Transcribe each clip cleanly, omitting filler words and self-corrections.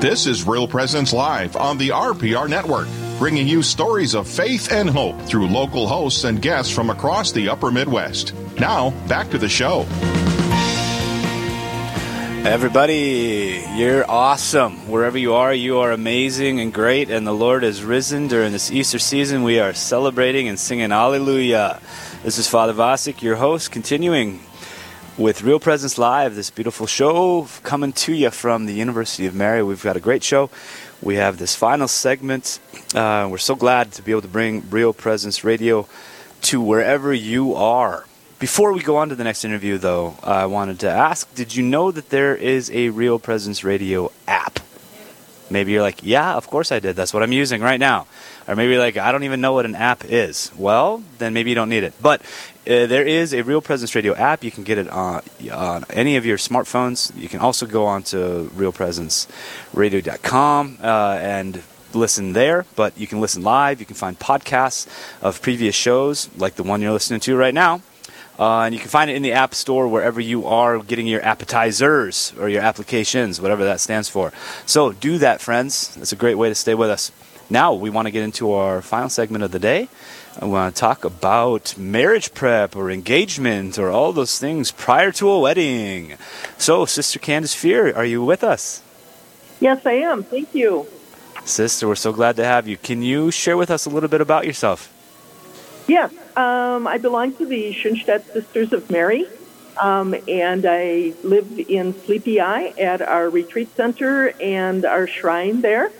This is Real Presence Live on the RPR Network, bringing you stories of faith and hope through local hosts and guests from across the upper Midwest. Now, back to the show. Everybody, you're awesome. Wherever you are amazing and great, and the Lord has risen. During this Easter season, we are celebrating and singing Alleluia. This is Father Vasek, your host, continuing with Real Presence Live, this beautiful show coming to you from the University of Mary. We've got a great show. We have this final segment. We're so glad to be able to bring Real Presence Radio to wherever you are. Before we go on to the next interview, though, I wanted to ask, did you know that there is a Real Presence Radio app? Maybe you're like, yeah, of course I did. That's what I'm using right now. Or maybe you're like, I don't even know what an app is. Well, then maybe you don't need it. But there is a Real Presence Radio app. You can get it on any of your smartphones. You can also go on to realpresenceradio.com and listen there. But you can listen live. You can find podcasts of previous shows, like the one you're listening to right now. And you can find it in the App Store wherever you are getting your appetizers or your applications, whatever that stands for. So do that, friends. It's a great way to stay with us. Now we want to get into our final segment of the day. I want to talk about marriage prep or engagement or all those things prior to a wedding. So, Sister Candace Fear, are you with us? Yes, I am. Thank you. Sister, we're so glad to have you. Can you share with us a little bit about yourself? Yes. I belong to the Schoenstatt Sisters of Mary, and I live in Sleepy Eye at our retreat center and our shrine there.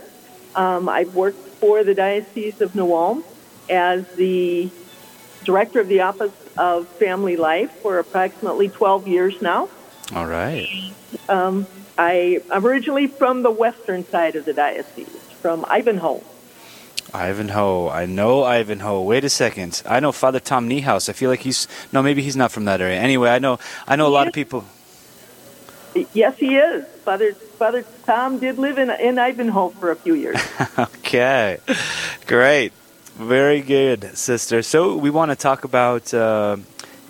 I've worked for the Diocese of New Ulm as the director of the Office of Family Life for approximately 12 years now. All right. I'm originally from the western side of the diocese, from Ivanhoe. Ivanhoe. I know Ivanhoe. Wait a second. I know Father Tom Niehaus. I feel like maybe he's not from that area. Anyway, I know a lot of people. Yes, he is. Father Tom did live in Ivanhoe for a few years. Okay. Great. Very good, Sister. So we want to talk about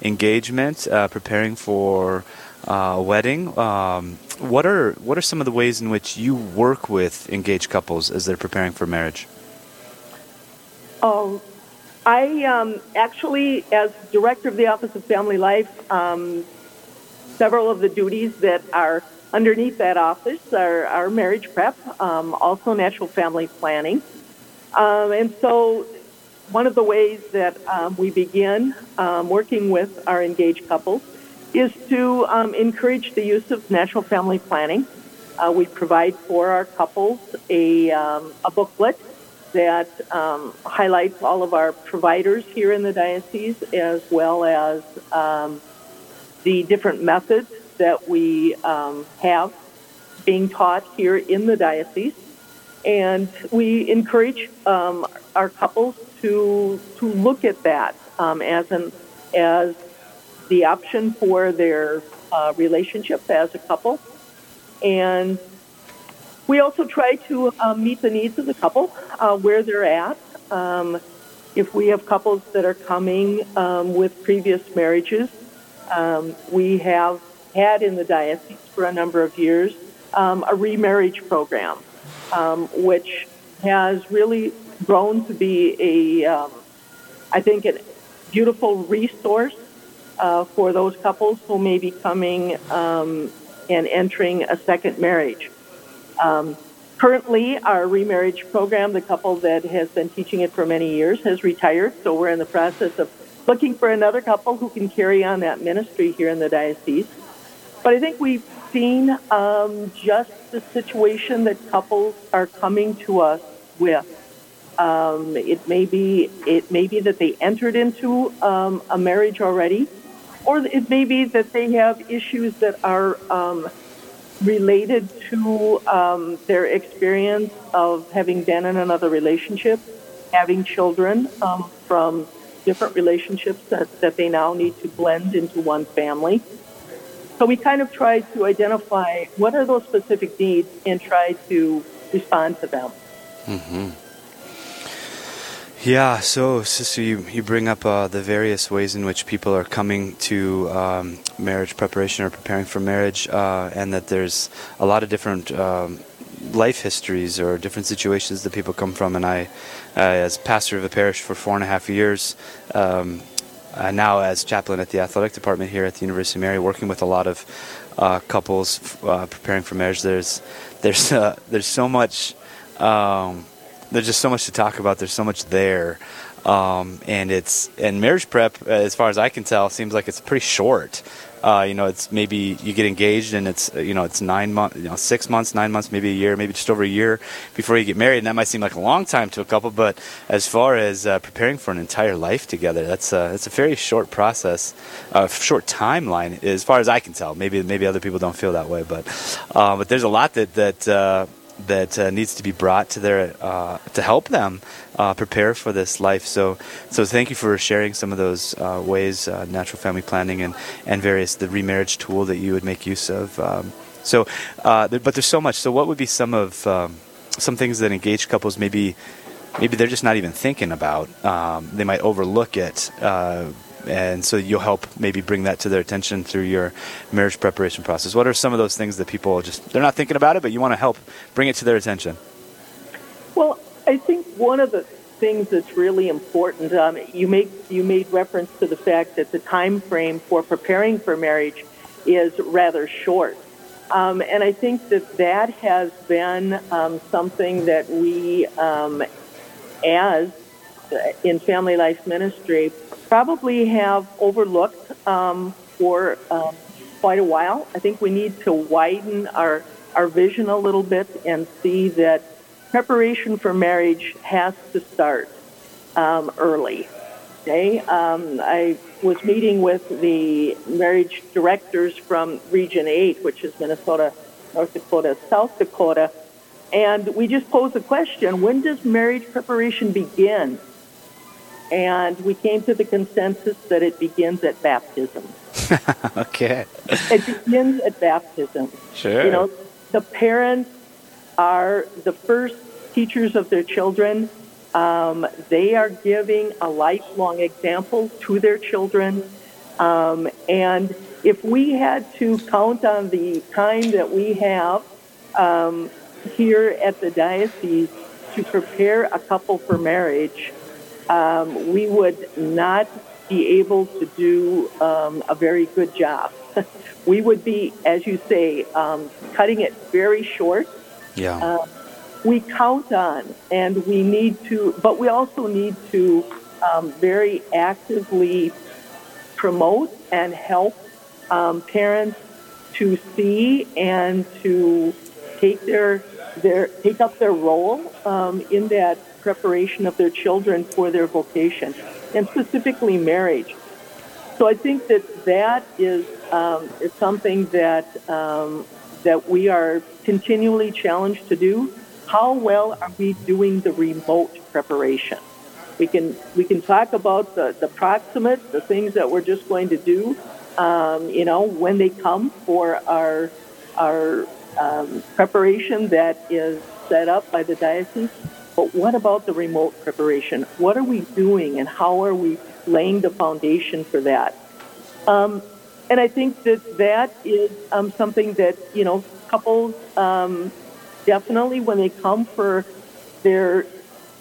engagement, preparing for a wedding. What are some of the ways in which you work with engaged couples as they're preparing for marriage? Oh, I actually, as director of the Office of Family Life, several of the duties that are underneath that office are marriage prep, also natural family planning. And so one of the ways that we begin working with our engaged couples is to encourage the use of natural family planning. We provide for our couples a booklet that highlights all of our providers here in the diocese, as well as the different methods that we have being taught here in the diocese. And we encourage our couples to look at that as the option for their relationship as a couple. And we also try to meet the needs of the couple where they're at. If we have couples that are coming with previous marriages, we have had in the diocese for a number of years a remarriage program, which has really grown to be a beautiful resource for those couples who may be coming and entering a second marriage. Currently, our remarriage program, the couple that has been teaching it for many years, has retired, so we're in the process of looking for another couple who can carry on that ministry here in the diocese. But I think we've seen just the situation that couples are coming to us with. It may be that they entered into a marriage already, or it may be that they have issues that are related to their experience of having been in another relationship, having children from different relationships that they now need to blend into one family. So we kind of try to identify what are those specific needs and try to respond to them. Mm-hmm. Yeah, so Sister, you bring up the various ways in which people are coming to marriage preparation or preparing for marriage, and that there's a lot of different life histories or different situations that people come from. And I, as pastor of a parish for 4.5 years, now as chaplain at the athletic department here at the University of Mary, working with a lot of couples preparing for marriage, there's so much, there's just so much to talk about. There's so much there. And marriage prep, as far as I can tell, seems like it's pretty short. You know, it's maybe you get engaged and it's, you know, it's 9 months, you know, 6 months, 9 months, maybe a year, maybe just over a year before you get married. And that might seem like a long time to a couple, but as far as preparing for an entire life together, that's a very short process, short timeline as far as I can tell. Maybe other people don't feel that way, but there's a lot that needs to be brought to their to help them prepare for this life. So thank you for sharing some of those ways, natural family planning and various the remarriage tool that you would make use of. But there's so much. So what would be some things that engaged couples maybe they're just not even thinking about? They might overlook it, and so you'll help maybe bring that to their attention through your marriage preparation process. What are some of those things that people just, they're not thinking about it, but you want to help bring it to their attention? Well, I think one of the things that's really important, you made reference to the fact that the time frame for preparing for marriage is rather short. And I think that has been something that we, as in family life ministry, probably have overlooked for quite a while. I think we need to widen our vision a little bit and see that preparation for marriage has to start early. Okay? I was meeting with the marriage directors from Region 8, which is Minnesota, North Dakota, South Dakota, and we just posed the question, when does marriage preparation begin? And we came to the consensus that it begins at baptism. Okay. It begins at baptism. Sure. You know, the parents are the first teachers of their children. They are giving a lifelong example to their children. And if we had to count on the time that we have here at the diocese to prepare a couple for marriage, we would not be able to do a very good job. We would be, as you say, cutting it very short. Yeah. We count on, and we need to, but we also need to very actively promote and help parents to see and to take up their role in that preparation of their children for their vocation, and specifically marriage. So I think that is something that we are continually challenged to do. How well are we doing the remote preparation? We can talk about the proximate, the things that we're just going to do, you know, when they come for our preparation that is set up by the diocese. But what about the remote preparation? What are we doing, and how are we laying the foundation for that? And I think that is something that, you know, couples definitely when they come for their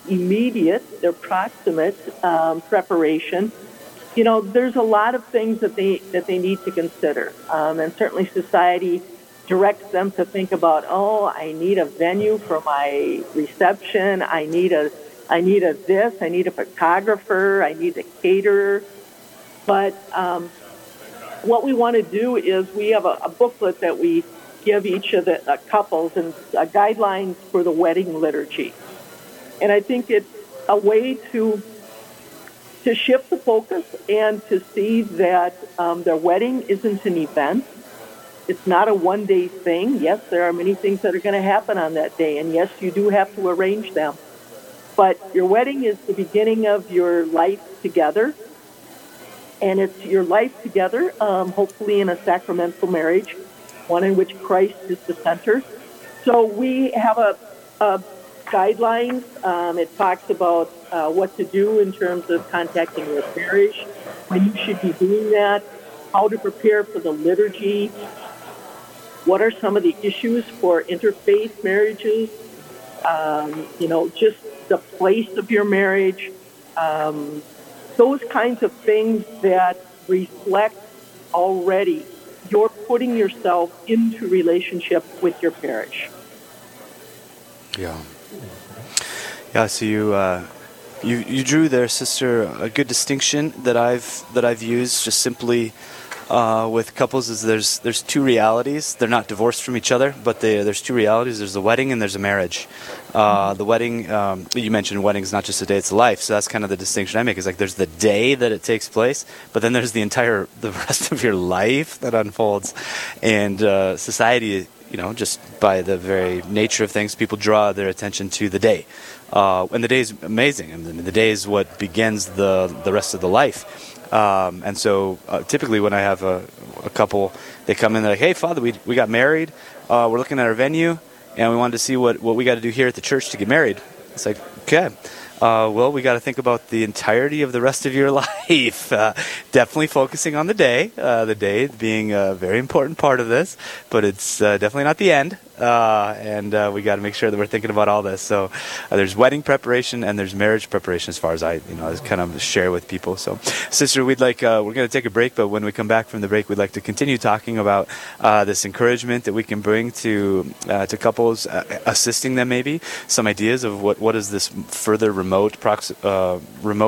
immediate, their proximate preparation, you know, there's a lot of things that they need to consider, and certainly society directs them to think about, oh, I need a venue for my reception. I need a this. I need a photographer. I need a caterer. But what we want to do is we have a booklet that we give each of the couples and guidelines for the wedding liturgy. And I think it's a way to shift the focus and to see that their wedding isn't an event. It's not a one-day thing. Yes, there are many things that are going to happen on that day, and yes, you do have to arrange them. But your wedding is the beginning of your life together, and it's your life together, hopefully in a sacramental marriage, one in which Christ is the center. So we have a guidelines. It talks about what to do in terms of contacting your parish, when you should be doing that, how to prepare for the liturgy, What are some of the issues for interfaith marriages? Just the place of your marriage. Those kinds of things that reflect already you're putting yourself into relationship with your parish. Yeah. So you drew there, Sister, a good distinction that I've used just simply with couples is there's two realities. They're not divorced from each other, but there's two realities. There's the wedding and there's a marriage. The wedding, you mentioned wedding's not just a day, it's a life. So that's kind of the distinction I make, is like there's the day that it takes place, but then there's the rest of your life that unfolds. And society, just by the very nature of things, people draw their attention to the day. And the day's amazing. I mean, the day is what begins the rest of the life. And so typically when I have a couple, they come in, they're like, hey, Father, we got married. We're looking at our venue, and we wanted to see what we got to do here at the church to get married. It's like, okay, we got to think about the entirety of the rest of your life. Definitely focusing on the day being a very important part of this, but it's definitely not the end. And we got to make sure that we're thinking about all this. So there's wedding preparation and there's marriage preparation, as far as I kind of share with people. So, Sister, we're going to take a break, but when we come back from the break, we'd like to continue talking about this encouragement that we can bring to couples, assisting them maybe, some ideas of what does this further remote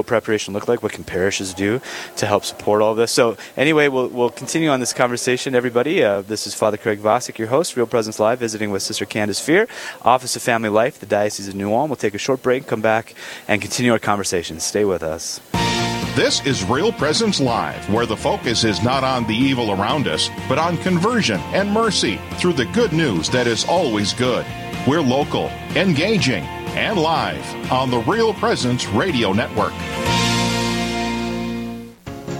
preparation look like, what can parishes do to help support all this. So anyway, we'll continue on this conversation, everybody. This is Father Craig Vasek, your host, Real Presence Live, visiting with Sister Candace Fear, Office of Family Life, the Diocese of New Ulm. We'll take a short break, come back, and continue our conversation. Stay with us. This is Real Presence Live, where the focus is not on the evil around us, but on conversion and mercy through the good news that is always good. We're local, engaging, and live on the Real Presence Radio Network.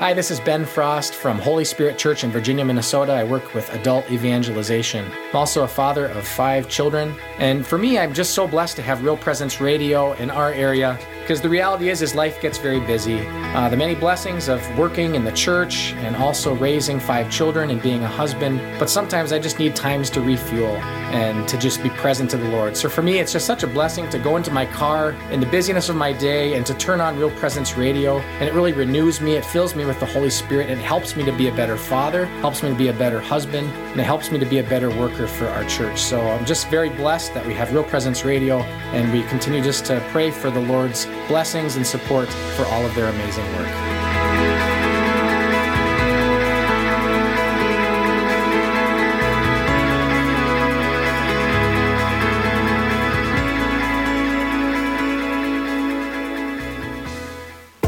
Hi, this is Ben Frost from Holy Spirit Church in Virginia, Minnesota. I work with adult evangelization. I'm also a father of 5 children. And for me, I'm just so blessed to have Real Presence Radio in our area, because the reality is life gets very busy. The many blessings of working in the church and also raising 5 children and being a husband. But sometimes I just need times to refuel and to just be present to the Lord. So for me, it's just such a blessing to go into my car in the busyness of my day and to turn on Real Presence Radio. And it really renews me. It fills me with the Holy Spirit. It helps me to be a better father, helps me to be a better husband, and it helps me to be a better worker for our church. So I'm just very blessed that we have Real Presence Radio, and we continue just to pray for the Lord's blessings and support for all of their amazing work.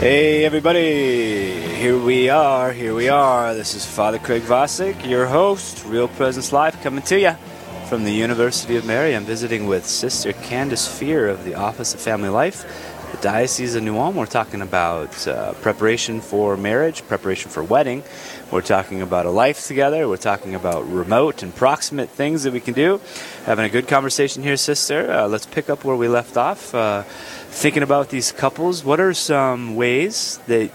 Hey everybody, here we are, this is Father Craig Vasek, your host, Real Presence Live, coming to you from the University of Mary. I'm visiting with Sister Candace Fear of the Office of Family Life, the Diocese of New Ulm. We're talking about preparation for marriage, preparation for wedding. We're talking about a life together. We're talking about remote and proximate things that we can do. Having a good conversation here, Sister. Let's pick up where we left off. Thinking about these couples, what are some ways that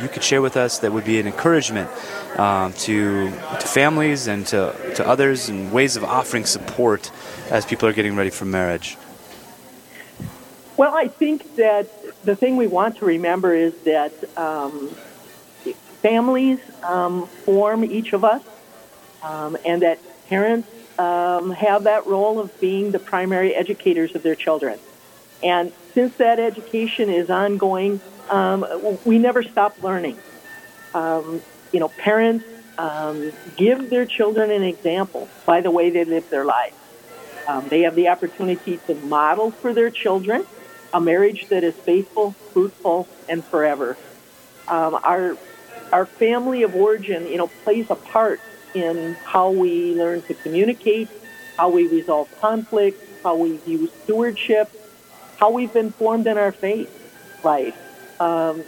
you could share with us that would be an encouragement to families and to others, and ways of offering support as people are getting ready for marriage? Well, I think that the thing we want to remember is that families form each of us, and that parents have that role of being the primary educators of their children. And since that education is ongoing, we never stop learning. Parents give their children an example by the way they live their lives. They have the opportunity to model for their children a marriage that is faithful, fruitful, and forever. Our family of origin, plays a part in how we learn to communicate, how we resolve conflict, how we view stewardship, how we've been formed in our faith life. And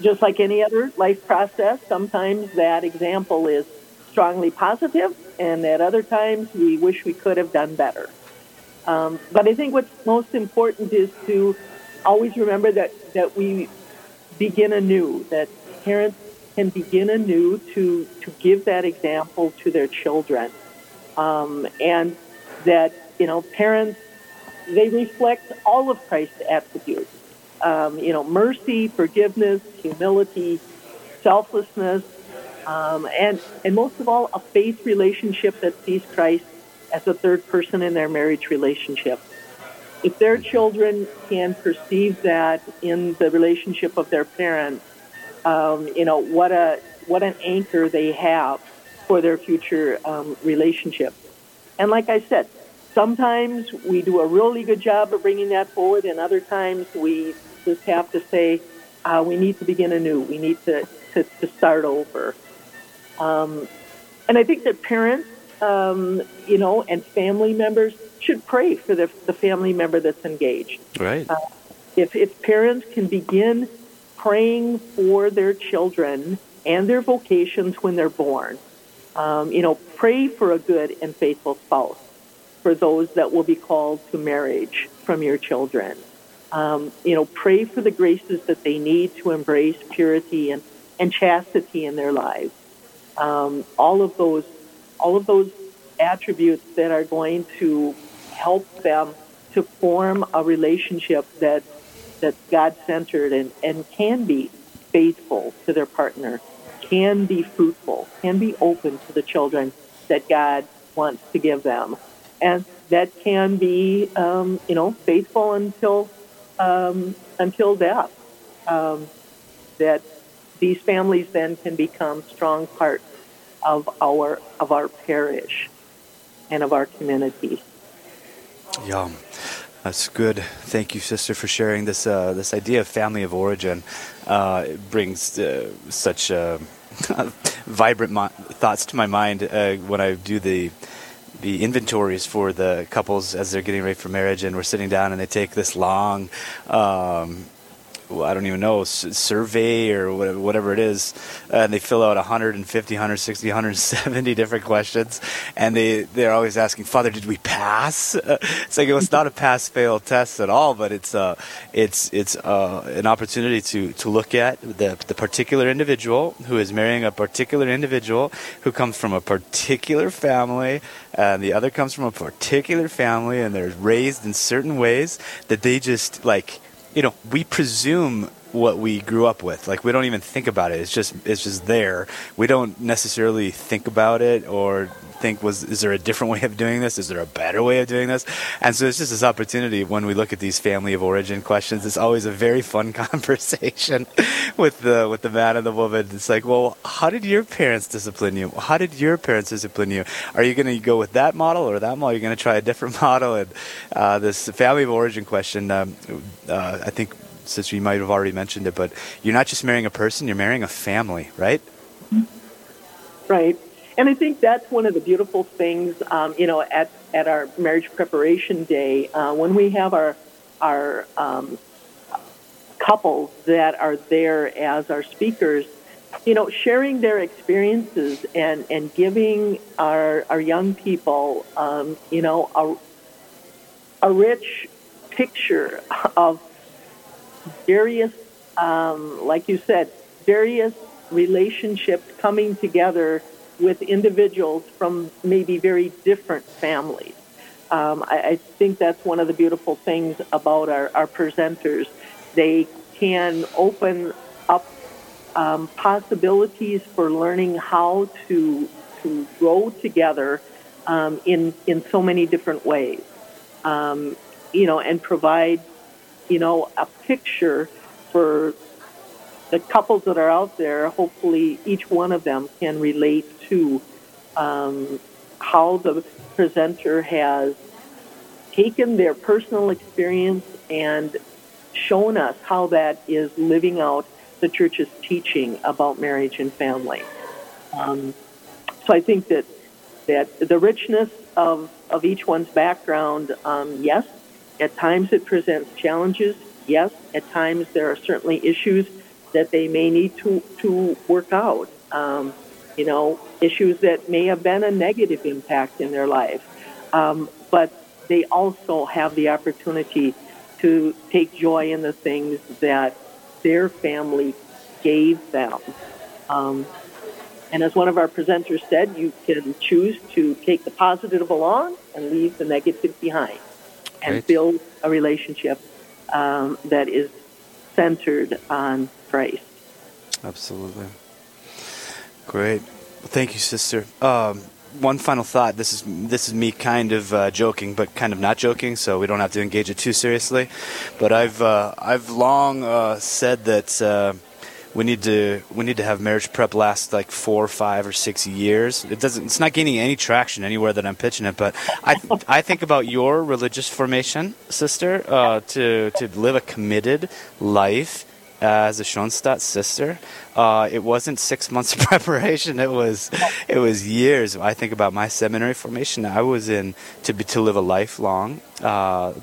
just like any other life process, sometimes that example is strongly positive, and at other times we wish we could have done better. But I think what's most important is to always remember that we begin anew, that parents can begin anew to give that example to their children. And that, parents, they reflect all of Christ's attributes. Mercy, forgiveness, humility, selflessness, and most of all, a faith relationship that sees Christ as the third person in their marriage relationship. If their children can perceive that in the relationship of their parents, what an anchor they have for their future relationship. And like I said, sometimes we do a really good job of bringing that forward, and other times we just have to say, we need to begin anew. We need to start over. And I think that parents, and family members should pray for the family member that's engaged. Right. If parents can begin praying for their children and their vocations when they're born, pray for a good and faithful spouse, for those that will be called to marriage from your children. Pray for the graces that they need to embrace purity and chastity in their lives. All of those attributes that are going to help them to form a relationship that's God-centered and can be faithful to their partner, can be fruitful, can be open to the children that God wants to give them. And that can be, faithful until death. That these families then can become strong parts of our parish and of our community. Yeah, that's good. Thank you, sister, for sharing this. This idea of family of origin it brings such vibrant thoughts to my mind when I do the inventories for the couples as they're getting ready for marriage, and we're sitting down and they take this long, survey or whatever it is, and they fill out 150, 160, 170 different questions, and they're always asking, Father, did we pass? It's like, it's not a pass-fail test at all, but it's an opportunity to look at the particular individual who is marrying a particular individual who comes from a particular family, and the other comes from a particular family, and they're raised in certain ways that they just, like, we presume what we grew up with. Like, we don't even think about it. It's just there. We don't necessarily think about it or think, is there a different way of doing this? Is there a better way of doing this? And so it's just this opportunity when we look at these family of origin questions. It's always a very fun conversation with the man and the woman. It's like, well, how did your parents discipline you? How did your parents discipline you? Are you going to go with that model or that model? You're going to try a different model? And this family of origin question, I think, since you might have already mentioned it, but you're not just marrying a person, you're marrying a family, right? Right. And I think that's one of the beautiful things, at our marriage preparation day, when we have our couples that are there as our speakers, sharing their experiences and giving our young people, a rich picture of various, like you said, various relationships coming together with individuals from maybe very different families. I think that's one of the beautiful things about our presenters. They can open up possibilities for learning how to grow together in so many different ways, and provide, a picture for the couples that are out there. Hopefully each one of them can relate to how the presenter has taken their personal experience and shown us how that is living out the Church's teaching about marriage and family. So I think that the richness of each one's background, yes, at times it presents challenges. Yes, at times there are certainly issues that they may need to work out, issues that may have been a negative impact in their life. But they also have the opportunity to take joy in the things that their family gave them. And as one of our presenters said, you can choose to take the positive along and leave the negative behind and right. build a relationship that is centered on Christ. Absolutely. Great. Well, thank you, Sister. One final thought. This is me kind of joking, but kind of not joking, so we don't have to engage it too seriously. But I've long said that we need to have marriage prep last like 4, 5, or 6 years. It's not gaining any traction anywhere that I'm pitching it. But I think about your religious formation, Sister, to live a committed life as a Schoenstatt sister. It wasn't 6 months of preparation. It was years. I think about my seminary formation. I was in to live a lifelong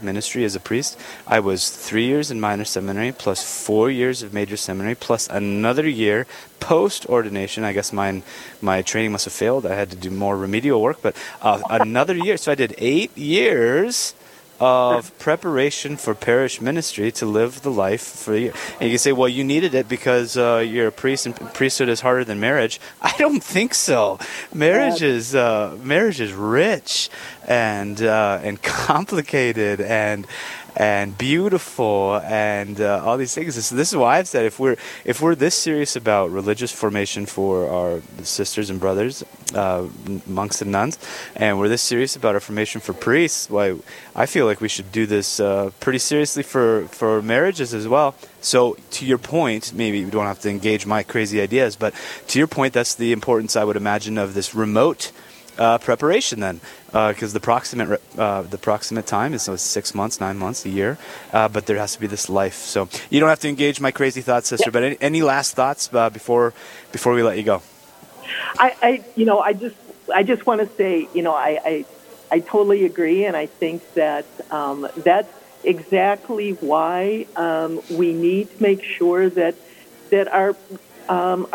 ministry as a priest. I was 3 years in minor seminary plus 4 years of major seminary plus another year post ordination. I guess my training must have failed. I had to do more remedial work, but another year. So I did 8 years of preparation for parish ministry to live the life for you. And you can say, well, you needed it because you're a priest and priesthood is harder than marriage. I don't think so. Marriage is rich and complicated and beautiful and all these things. So this is why I've said if we're this serious about religious formation for our sisters and brothers, monks and nuns, and we're this serious about our formation for priests, why I feel like we should do this pretty seriously for marriages as well. So to your point, maybe you don't have to engage my crazy ideas, but to your point, that's the importance I would imagine of this remote preparation then, because the proximate time is 6 months, 9 months, a year, but there has to be this life. So you don't have to engage my crazy thoughts, Sister. Yeah. But any last thoughts before we let you go? I just want to say, I totally agree, and I think that that's exactly why we need to make sure that our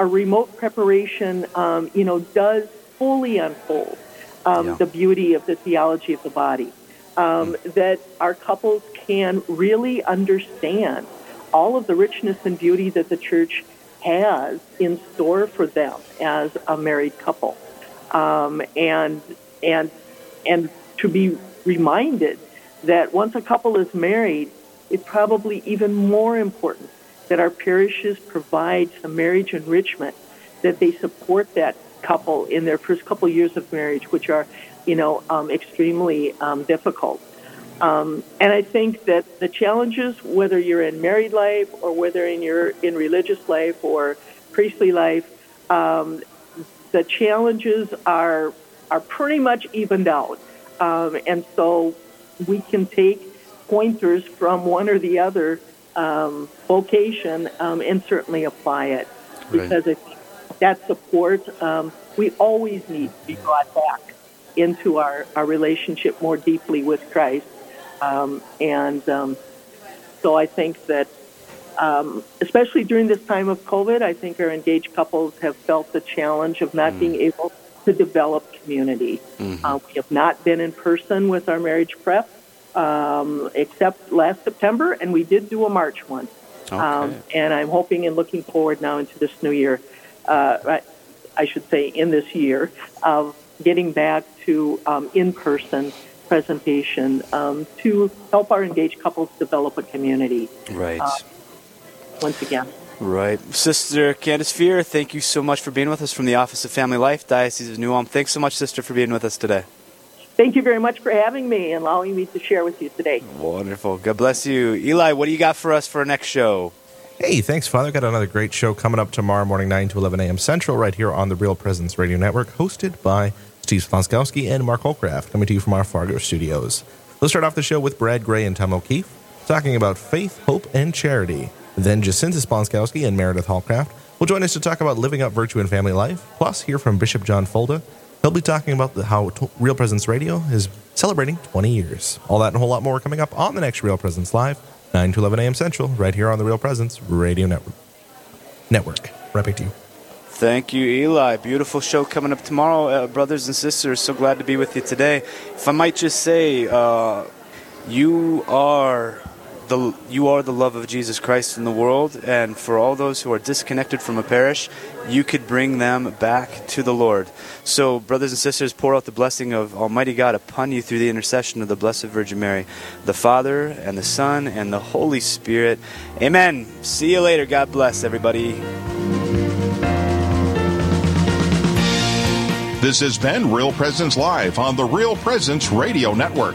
remote preparation, does fully unfold the beauty of the theology of the body, that our couples can really understand all of the richness and beauty that the Church has in store for them as a married couple, and to be reminded that once a couple is married, it's probably even more important that our parishes provide some marriage enrichment, that they support that couple in their first couple years of marriage, which are, extremely difficult. And I think that the challenges, whether you're in married life or whether in religious life or priestly life, the challenges are pretty much evened out. And so we can take pointers from one or the other vocation and certainly apply it, because right. I think that support we always need to be brought back into our relationship more deeply with Christ. So I think that especially during this time of COVID, I think our engaged couples have felt the challenge of not being able to develop community. Mm-hmm. We have not been in person with our marriage prep except last September, and we did do a March one. Okay. And I'm hoping and looking forward now into this new year. I should say in this year, of getting back to in-person presentation to help our engaged couples develop a community. Right. Once again. Right. Sister Candace Fear, thank you so much for being with us from the Office of Family Life, Diocese of New Ulm. Thanks so much, Sister, for being with us today. Thank you very much for having me and allowing me to share with you today. Wonderful. God bless you. Eli, what do you got for us for our next show? Hey, thanks, Father. Got another great show coming up tomorrow morning, 9 to 11 a.m. Central, right here on the Real Presence Radio Network, hosted by Steve Ponskowski and Mark Hollcraft, coming to you from our Fargo studios. Let's start off the show with Brad Gray and Tom O'Keefe, talking about faith, hope, and charity. Then Jacinta Sponskowski and Meredith Hollcraft will join us to talk about living up virtue in family life, plus hear from Bishop John Fulda. He'll be talking about how Real Presence Radio is celebrating 20 years. All that and a whole lot more coming up on the next Real Presence Live, 9 to 11 a.m. Central, right here on the Real Presence Radio Network. Right back to you. Thank you, Eli. Beautiful show coming up tomorrow, brothers and sisters. So glad to be with you today. If I might just say, you are the love of Jesus Christ in the world, and for all those who are disconnected from a parish, you could bring them back to the Lord. So, brothers and sisters, pour out the blessing of Almighty God upon you through the intercession of the Blessed Virgin Mary, the Father, and the Son, and the Holy Spirit. Amen. See you later. God bless, everybody. This has been Real Presence Live on the Real Presence Radio Network.